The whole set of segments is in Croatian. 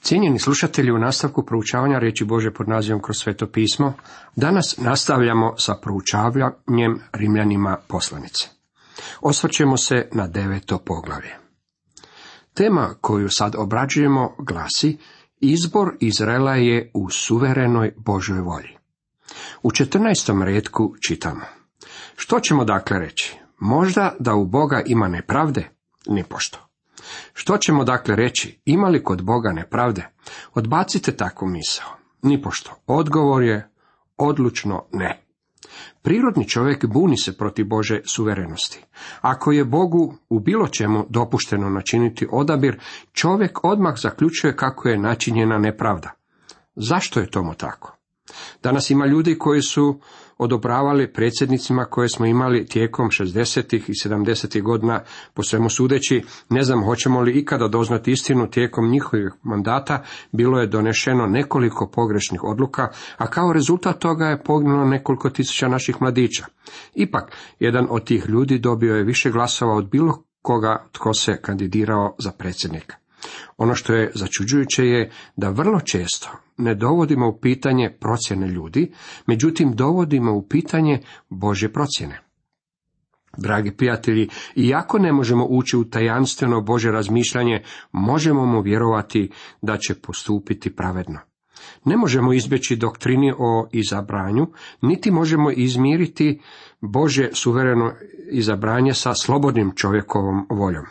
Cijenjeni slušatelji, u nastavku proučavanja riječi Božje pod nazivom Kroz sveto pismo, danas nastavljamo sa proučavanjem Rimljanima poslanice. Osvrćemo se na 9. poglavlje. Tema koju sad obrađujemo glasi: Izbor Izraela je u suverenoj Božoj volji. U 14. retku čitamo: Što ćemo dakle reći? Možda da u Boga ima nepravde? Nipošto. Što ćemo dakle reći? Ima li kod Boga nepravde? Odbacite takvu misao. Nipošto. Odgovor je odlučno ne. Prirodni čovjek buni se protiv Božje suverenosti. Ako je Bogu u bilo čemu dopušteno načiniti odabir, čovjek odmah zaključuje kako je načinjena nepravda. Zašto je tomu tako? Danas ima ljudi koji su odobravali predsjednicima koje smo imali tijekom 60-ih i 70-ih godina, po svemu sudeći, ne znam hoćemo li ikada doznati istinu, tijekom njihovih mandata bilo je donešeno nekoliko pogrešnih odluka, a kao rezultat toga je poginulo nekoliko tisuća naših mladića. Ipak, jedan od tih ljudi dobio je više glasova od bilo koga tko se kandidirao za predsjednika. Ono što je začuđujuće je da vrlo često ne dovodimo u pitanje procjene ljudi, međutim dovodimo u pitanje Božje procjene. Dragi prijatelji, iako ne možemo ući u tajanstveno Božje razmišljanje, možemo mu vjerovati da će postupiti pravedno. Ne možemo izbjeći doktrini o izabranju, niti možemo izmiriti Božje suvereno izabranje sa slobodnim čovjekovom voljom.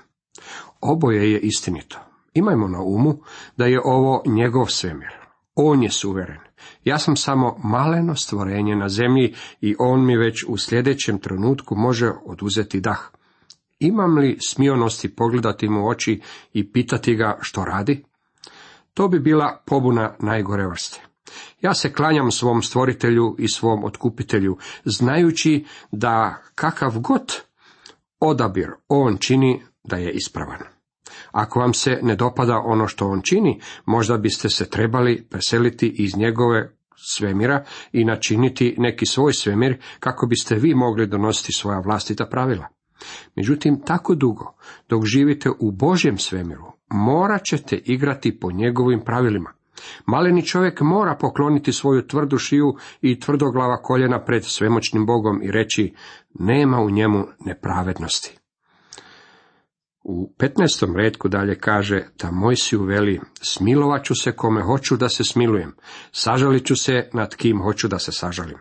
Oboje je istinito. Imajmo na umu da je ovo njegov svemir. On je suveren. Ja sam samo maleno stvorenje na zemlji i on mi već u sljedećem trenutku može oduzeti dah. Imam li smionosti pogledati mu oči i pitati ga što radi? To bi bila pobuna najgore vrste. Ja se klanjam svom stvoritelju i svom otkupitelju, znajući da kakav god odabir on čini da je ispravan. Ako vam se ne dopada ono što on čini, možda biste se trebali preseliti iz njegove svemira i načiniti neki svoj svemir kako biste vi mogli donositi svoja vlastita pravila. Međutim, tako dugo dok živite u Božjem svemiru, morat ćete igrati po njegovim pravilima. Maleni čovjek mora pokloniti svoju tvrdu šiju i tvrdoglava koljena pred svemoćnim Bogom i reći: nema u njemu nepravednosti. U 15. retku dalje kaže da Mojsiju veli: smilovat ću se kome hoću da se smilujem, sažalit ću se nad kim hoću da se sažalim.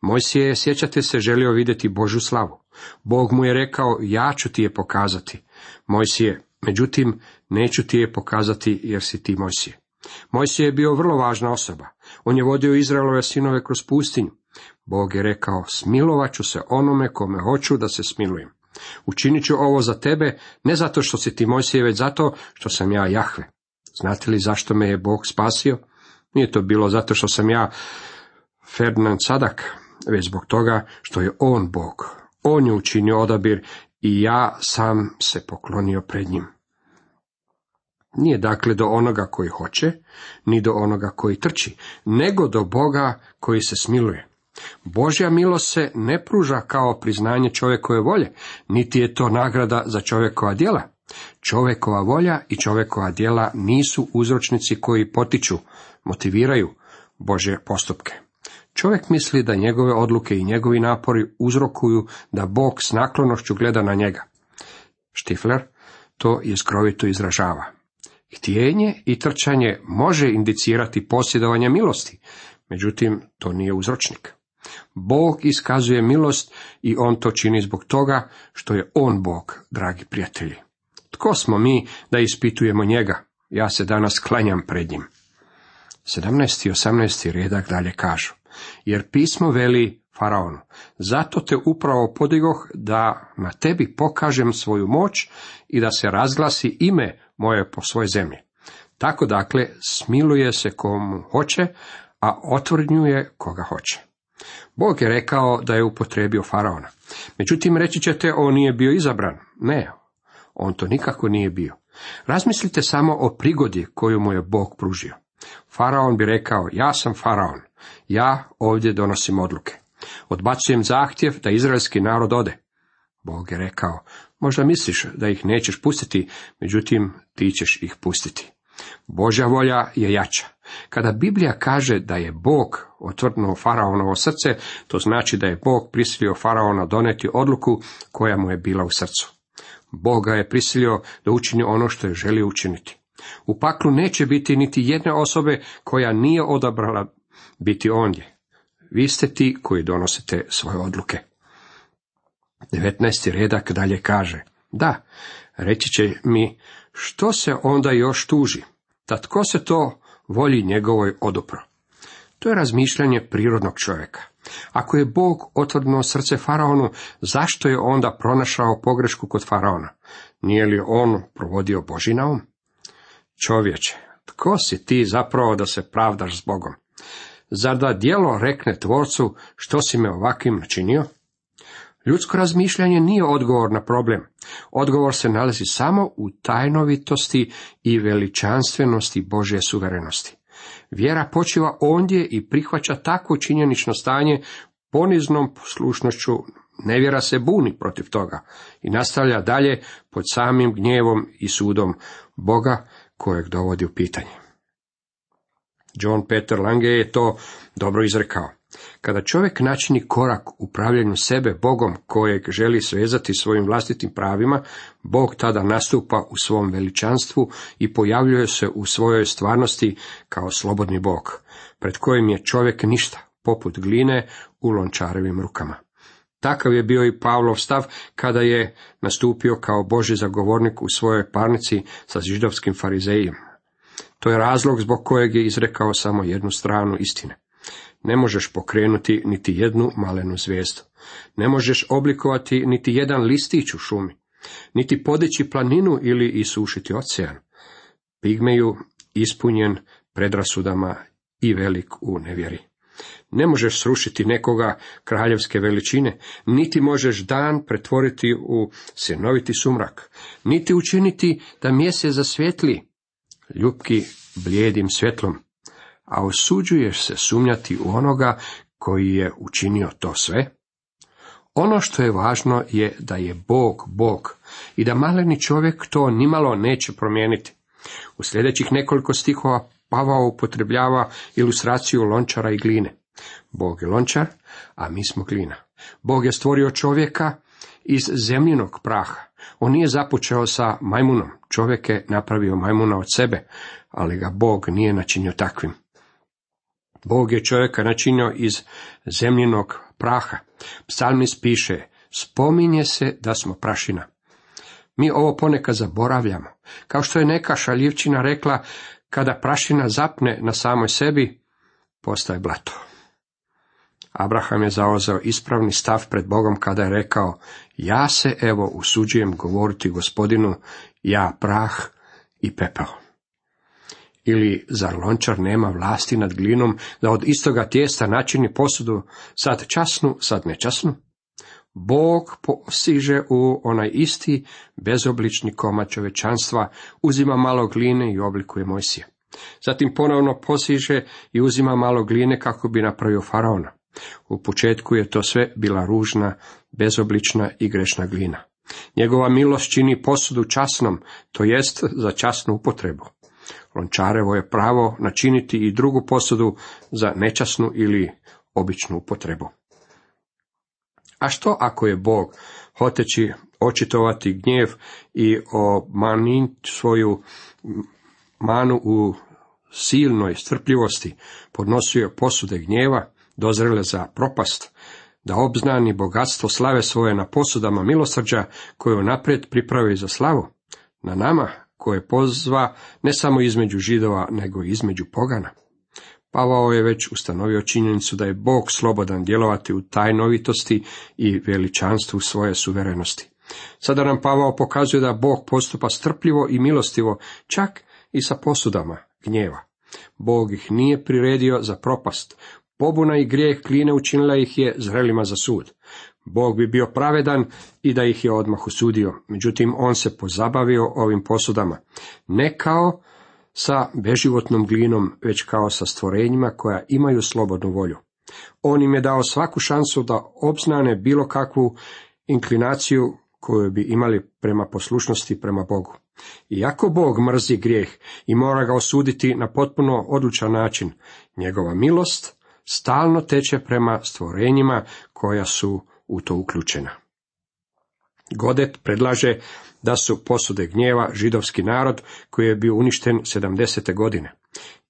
Mojsije je, sjećate se, želio vidjeti Božju slavu. Bog mu je rekao: ja ću ti je pokazati. Mojsije: međutim, neću ti je pokazati jer si ti Mojsije. Mojsije je bio vrlo važna osoba. On je vodio Izraelove sinove kroz pustinju. Bog je rekao: smilovat ću se onome kome hoću da se smilujem. Učinit ću ovo za tebe, ne zato što si ti Mojsije, već zato što sam ja Jahve. Znate li zašto me je Bog spasio? Nije to bilo zato što sam ja Ferdinand Sadak, već zbog toga što je on Bog. On je učinio odabir i ja sam se poklonio pred njim. Nije dakle do onoga koji hoće, ni do onoga koji trči, nego do Boga koji se smiluje. Božja milost se ne pruža kao priznanje čovjekove volje, niti je to nagrada za čovjekova djela. Čovjekova volja i čovjekova djela nisu uzročnici koji potiču, motiviraju Božje postupke. Čovjek misli da njegove odluke i njegovi napori uzrokuju da Bog s naklonošću gleda na njega. Štifler to jezgrovito izražava: htjenje i trčanje može indicirati posjedovanje milosti, međutim to nije uzročnik. Bog iskazuje milost i on to čini zbog toga što je on Bog, dragi prijatelji. Tko smo mi da ispitujemo njega? Ja se danas klanjam pred njim. 17. i 18. redak dalje kažu: jer pismo veli Faraonu: zato te upravo podigoh da na tebi pokažem svoju moć i da se razglasi ime moje po svoj zemlji. Tako dakle smiluje se komu hoće, a otvrdnjuje koga hoće. Bog je rekao da je upotrijebio Faraona. Međutim, reći ćete, on nije bio izabran. Ne, on to nikako nije bio. Razmislite samo o prigodi koju mu je Bog pružio. Faraon bi rekao: ja sam Faraon, ja ovdje donosim odluke. Odbacujem zahtjev da izraelski narod ode. Bog je rekao: možda misliš da ih nećeš pustiti, međutim ti ćeš ih pustiti. Božja volja je jača. Kada Biblija kaže da je Bog otvrdnuo Faraonovo srce, to znači da je Bog prisilio Faraona doneti odluku koja mu je bila u srcu. Bog ga je prisilio da učini ono što je želio učiniti. U paklu neće biti niti jedne osobe koja nije odabrala biti ondje. Vi ste ti koji donosite svoje odluke. 19. redak dalje kaže, da, reći će mi, što se onda još tuži, da tko se to volji njegovoj odupro. To je razmišljanje prirodnog čovjeka. Ako je Bog otvrdnuo srce Faraonu, zašto je onda pronašao pogrešku kod Faraona? Nije li on provodio Božji naum? Čovječe, tko si ti zapravo da se pravdaš s Bogom? Zar da djelo rekne tvorcu što si me ovakvim načinio? Ljudsko razmišljanje nije odgovor na problem. Odgovor se nalazi samo u tajnovitosti i veličanstvenosti Božje suverenosti. Vjera počiva ondje i prihvaća takvo činjenično stanje poniznom poslušnošću. Nevjera se buni protiv toga i nastavlja dalje pod samim gnjevom i sudom Boga kojeg dovodi u pitanje. John Peter Lange je to dobro izrekao. Kada čovjek načini korak u pravljenju sebe Bogom kojeg želi svezati svojim vlastitim pravima, Bog tada nastupa u svom veličanstvu i pojavljuje se u svojoj stvarnosti kao slobodni Bog, pred kojim je čovjek ništa, poput gline u lončarevim rukama. Takav je bio i Pavlov stav kada je nastupio kao Božji zagovornik u svojoj parnici sa židovskim farizejima. To je razlog zbog kojeg je izrekao samo jednu stranu istine. Ne možeš pokrenuti niti jednu malenu zvijezdu. Ne možeš oblikovati niti jedan listić u šumi, niti podići planinu ili isušiti ocean. Pigmeju ispunjen predrasudama i velik u nevjeri. Ne možeš srušiti nekoga kraljevske veličine, niti možeš dan pretvoriti u sjenoviti sumrak, niti učiniti da mjesec zasvjetli ljupki blijedim svjetlom, a osuđuješ se sumnjati u onoga koji je učinio to sve? Ono što je važno je da je Bog Bog i da maleni čovjek to nimalo neće promijeniti. U sljedećih nekoliko stihova Pavao upotrebljava ilustraciju lončara i gline. Bog je lončar, a mi smo glina. Bog je stvorio čovjeka iz zemljinog praha. On nije započeo sa majmunom. Čovjek je napravio majmuna od sebe, ali ga Bog nije načinio takvim. Bog je čovjeka načinio iz zemljinog praha. Psalmist piše, spominje se da smo prašina. Mi ovo ponekad zaboravljamo. Kao što je neka šaljivčina rekla, kada prašina zapne na samoj sebi, postaje blato. Abraham je zauzeo ispravni stav pred Bogom kada je rekao, ja se evo usuđujem govoriti Gospodinu, ja prah i pepeo. Ili zar lončar nema vlasti nad glinom da od istoga tijesta načini posudu, sad časnu, sad nečasnu? Bog posiže u onaj isti bezoblični komad čovečanstva, uzima malo gline i oblikuje Mojsija. Zatim ponovno posiže i uzima malo gline kako bi napravio Faraona. U početku je to sve bila ružna, bezoblična i grešna glina. Njegova milost čini posudu časnom, to jest za časnu upotrebu. Lončarevo je pravo načiniti i drugu posudu za nečasnu ili običnu upotrebu. A što ako je Bog, hoteći očitovati gnjev i omaniti svoju manu u silnoj strpljivosti, podnosio posude gnjeva, dozrele za propast, da obznani bogatstvo slave svoje na posudama milosrđa koje unaprijed pripravi za slavu, na nama koje pozva ne samo između Židova, nego i između pogana. Pavao je već ustanovio činjenicu da je Bog slobodan djelovati u tajnovitosti i veličanstvu svoje suverenosti. Sada nam Pavao pokazuje da Bog postupa strpljivo i milostivo, čak i sa posudama gnjeva. Bog ih nije priredio za propast. Pobuna i grijeh kline učinila ih je zrelima za sud. Bog bi bio pravedan i da ih je odmah usudio, međutim on se pozabavio ovim posudama, ne kao sa beživotnom glinom, već kao sa stvorenjima koja imaju slobodnu volju. On im je dao svaku šansu da obznane bilo kakvu inklinaciju koju bi imali prema poslušnosti prema Bogu. Iako Bog mrzi grijeh i mora ga osuditi na potpuno odlučan način, njegova milost stalno teče prema stvorenjima koja su u to uključena. Godet predlaže da su posude gnjeva židovski narod koji je bio uništen 70. godine.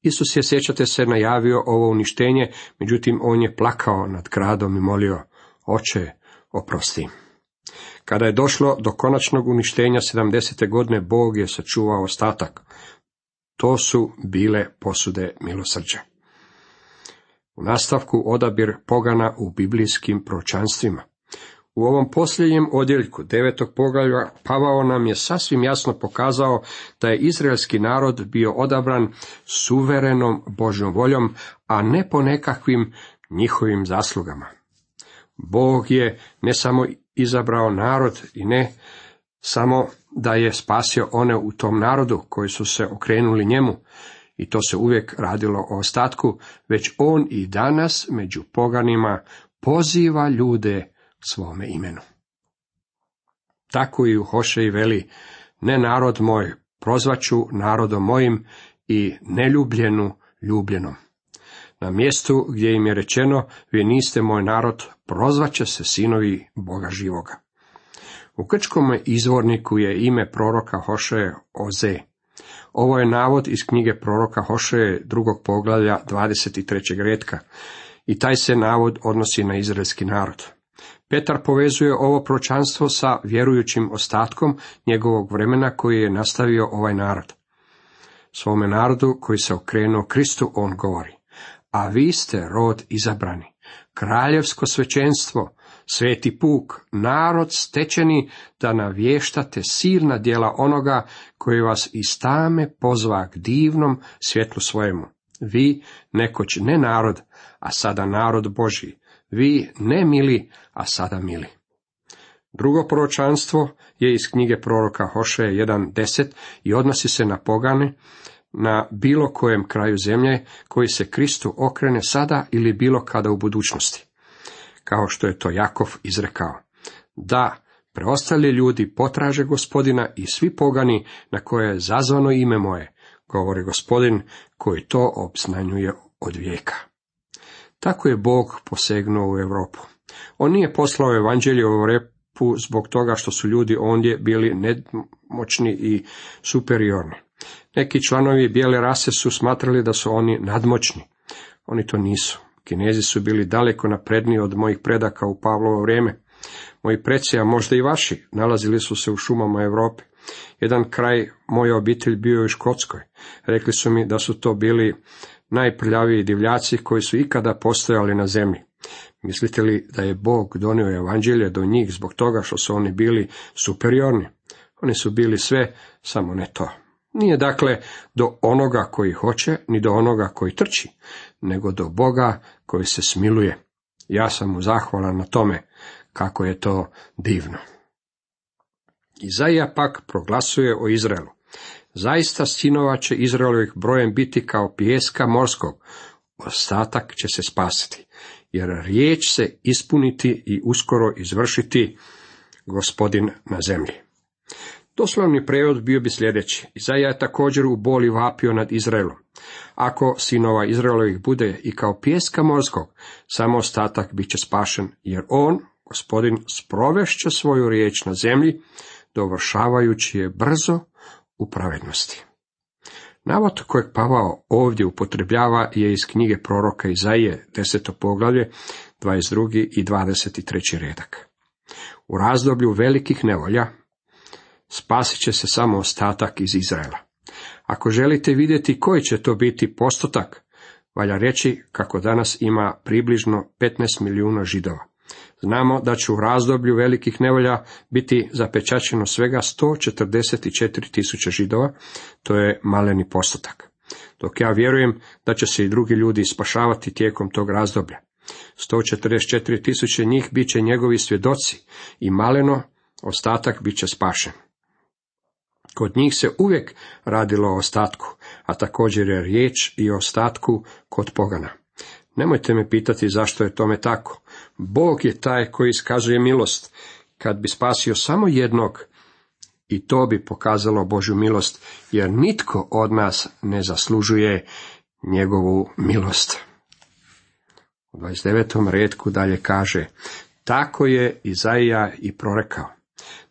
Isus je, sjećate se, najavio ovo uništenje, međutim on je plakao nad gradom i molio: Oče, oprosti. Kada je došlo do konačnog uništenja 70. godine, Bog je sačuvao ostatak. To su bile posude milosrđa. U nastavku odabir pogana u biblijskim proročanstvima. U ovom posljednjem odjeljku 9. poglavlja Pavao nam je sasvim jasno pokazao da je izraelski narod bio odabran suverenom Božjom voljom, a ne po nekakvim njihovim zaslugama. Bog je ne samo izabrao narod i ne samo da je spasio one u tom narodu koji su se okrenuli njemu, i to se uvijek radilo o ostatku, već on i danas među poganima poziva ljude svome imenu. Tako i u Hošeji veli: ne narod moj prozvaću narodom mojim i neljubljenu ljubljenom. Na mjestu gdje im je rečeno vi niste moj narod, prozvaće se sinovi Boga živoga. U grčkom izvorniku je ime proroka Hošeje Oze. Ovo je navod iz knjige proroka Hošeje, 2. poglavlja, 23. retka, i taj se navod odnosi na izraelski narod. Petar povezuje ovo proročanstvo sa vjerujućim ostatkom njegovog vremena koji je nastavio ovaj narod. Svome narodu koji se okrenuo Kristu on govori: a vi ste rod izabrani, kraljevsko svećenstvo, sveti puk, narod stečeni da navještate silna djela onoga koji vas iz tame pozva k divnom svjetlu svojemu. Vi, nekoć ne narod, a sada narod Božji. Vi ne mili, a sada mili. Drugo proročanstvo je iz knjige proroka Hošeja 1.10 i odnosi se na pogane na bilo kojem kraju zemlje koji se Kristu okrene sada ili bilo kada u budućnosti. Kao što je to Jakov izrekao: da preostali ljudi potraže Gospodina i svi pogani na koje je zazvano ime moje, govori Gospodin koji to obznanjuje od vijeka. Tako je Bog posegnuo u Europu. On nije poslao evanđelje u Europu zbog toga što su ljudi ondje bili nemoćni i superiorni. Neki članovi bijele rase su smatrali da su oni nadmoćni. Oni to nisu. Kinezi su bili daleko napredniji od mojih predaka u Pavlovo vrijeme. Moji preci, a možda i vaši, nalazili su se u šumama Europe. Jedan kraj moje obitelj bio je u Škotskoj. Rekli su mi da su to bili najprljaviji divljaci koji su ikada postojali na zemlji. Mislite li da je Bog donio evanđelje do njih zbog toga što su oni bili superiorni? Oni su bili sve, samo ne to. Nije dakle do onoga koji hoće, ni do onoga koji trči, nego do Boga koji se smiluje. Ja sam mu zahvalan na tome, kako je to divno. Izaija pak proglasuje o Izraelu: zaista sinova će Izraelovih brojem biti kao pijeska morskog, ostatak će se spasiti, jer riječ se ispuniti i uskoro izvršiti Gospodin na zemlji. Doslovni prevod bio bi sljedeći: Izaja je također u boli vapio nad Izraelom. Ako sinova Izraelovih bude i kao pijeska morskog, samo ostatak bit će spašen, jer on, Gospodin, sprovešće svoju riječ na zemlji, dovršavajući je brzo u pravednosti. Navod kojeg Pavao ovdje upotrebljava je iz knjige proroka Izaije, 10. poglavlje, 22. i 23. redak. U razdoblju velikih nevolja spasit će se samo ostatak iz Izraela. Ako želite vidjeti koji će to biti postotak, valja reći kako danas ima približno 15 milijuna Židova. Znamo da će u razdoblju velikih nevolja biti zapečaćeno svega 144.000 Židova, to je maleni postotak. Dok ja vjerujem da će se i drugi ljudi spašavati tijekom tog razdoblja. 144.000 njih bit će njegovi svjedoci i maleno ostatak bit će spašen. Kod njih se uvijek radilo o ostatku, a također je riječ i o ostatku kod pogana. Nemojte me pitati zašto je tome tako. Bog je taj koji iskazuje milost kad bi spasio samo jednog, i to bi pokazalo Božju milost, jer nitko od nas ne zaslužuje njegovu milost. U 29. retku dalje kaže, tako je Izaija i prorekao,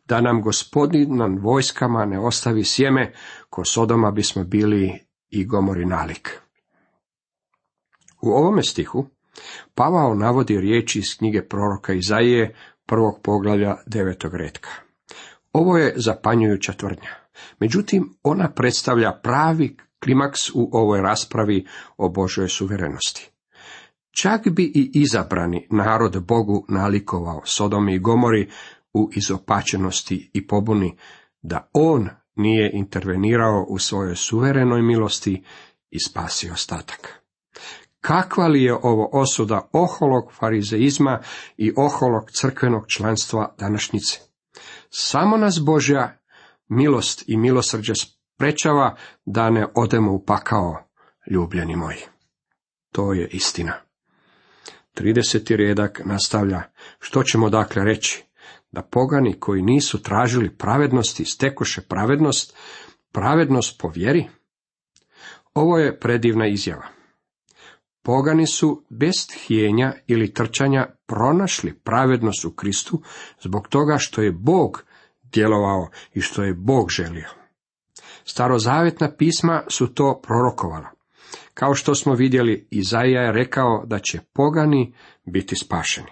da nam Gospodin nad vojskama ne ostavi sjeme, ko Sodoma bismo bili i Gomori nalik. U ovome stihu Pavao navodi riječi iz knjige proroka Izaije, 1. poglavlja 9. retka. Ovo je zapanjujuća tvrdnja. Međutim, ona predstavlja pravi klimaks u ovoj raspravi o Božoj suverenosti. Čak bi i izabrani narod Bogu nalikovao Sodomi i Gomori u izopačenosti i pobuni, da on nije intervenirao u svojoj suverenoj milosti i spasio ostatak. Kakva li je ovo osuda oholog farizeizma i oholog crkvenog članstva današnjice? Samo nas Božja milost i milosrđe sprečava da ne odemo u pakao, ljubljeni moji. To je istina. 30. redak nastavlja, što ćemo dakle reći? Da pogani koji nisu tražili pravednosti stekoše pravednost, pravednost po vjeri? Ovo je predivna izjava. Pogani su bez hijenja ili trčanja pronašli pravednost u Kristu zbog toga što je Bog djelovao i što je Bog želio. Starozavjetna pisma su to prorokovala. Kao što smo vidjeli, Izaija je rekao da će pogani biti spašeni.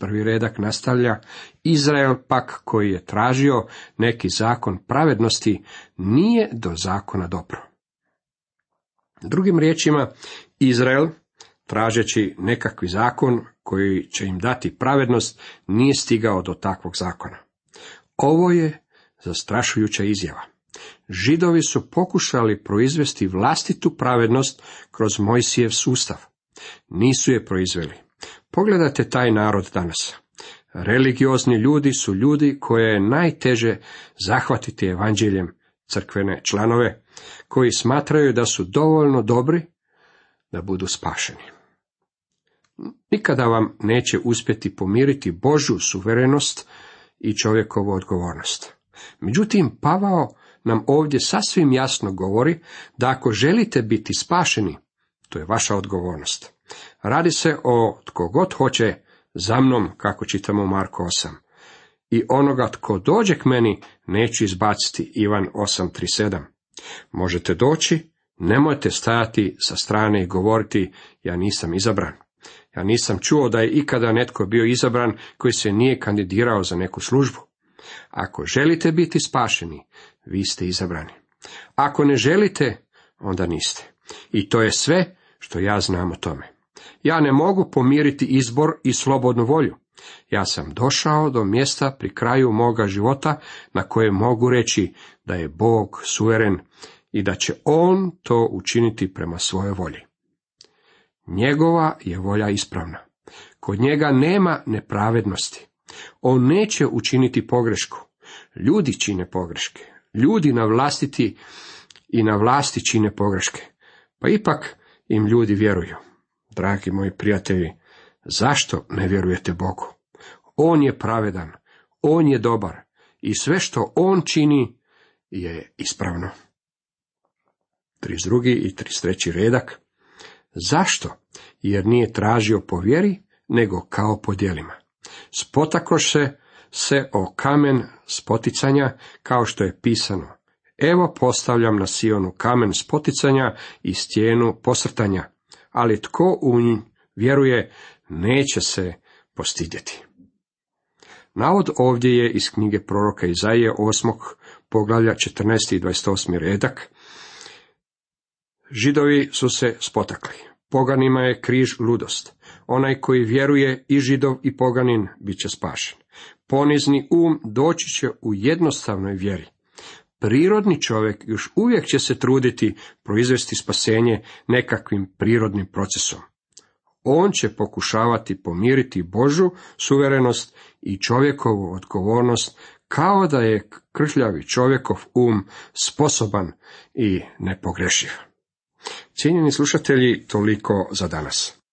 31. redak nastavlja, Izrael pak koji je tražio neki zakon pravednosti nije do zakona dobro. Drugim riječima, Izrael, tražeći nekakvi zakon koji će im dati pravednost, nije stigao do takvog zakona. Ovo je zastrašujuća izjava. Židovi su pokušali proizvesti vlastitu pravednost kroz Mojsijev sustav. Nisu je proizveli. Pogledajte taj narod danas. Religiozni ljudi su ljudi koje je najteže zahvatiti evanđeljem, crkvene članove koji smatraju da su dovoljno dobri da budu spašeni. Nikada vam neće uspjeti pomiriti Božju suverenost i čovjekovu odgovornost. Međutim, Pavao nam ovdje sasvim jasno govori da ako želite biti spašeni, to je vaša odgovornost. Radi se o tko god hoće za mnom, kako čitamo u Marko 8. I onoga tko dođe k meni, neću izbaciti, Ivan 8.37. Možete doći, nemojte stajati sa strane i govoriti, ja nisam izabran. Ja nisam čuo da je ikada netko bio izabran koji se nije kandidirao za neku službu. Ako želite biti spašeni, vi ste izabrani. Ako ne želite, onda niste. I to je sve što ja znam o tome. Ja ne mogu pomiriti izbor i slobodnu volju. Ja sam došao do mjesta pri kraju moga života na koje mogu reći da je Bog suveren i da će On to učiniti prema svojoj volji. Njegova je volja ispravna. Kod njega nema nepravednosti. On neće učiniti pogrešku. Ljudi čine pogreške. Ljudi na vlastiti i na vlasti čine pogreške. Pa ipak im ljudi vjeruju. Dragi moji prijatelji, zašto ne vjerujete Bogu? On je pravedan, On je dobar i sve što On čini je ispravno. 32. i 33. redak. Zašto? Jer nije tražio po vjeri, nego kao po djelima. Spotakoše se o kamen spoticanja, kao što je pisano. Evo postavljam na Sionu kamen spoticanja i stijenu posrtanja, ali tko u nju vjeruje, neće se postidjeti. Navod ovdje je iz knjige proroka Izaije 8. poglavlja 14. i 28. redak. Židovi su se spotakli. Poganima je križ ludost. Onaj koji vjeruje, i Židov i poganin, bit će spašen. Ponizni um doći će u jednostavnoj vjeri. Prirodni čovjek još uvijek će se truditi proizvesti spasenje nekakvim prirodnim procesom. On će pokušavati pomiriti Božju suverenost i čovjekovu odgovornost, kao da je krhljavi čovjekov um sposoban i nepogrešiv. Cijenjeni slušatelji, toliko za danas.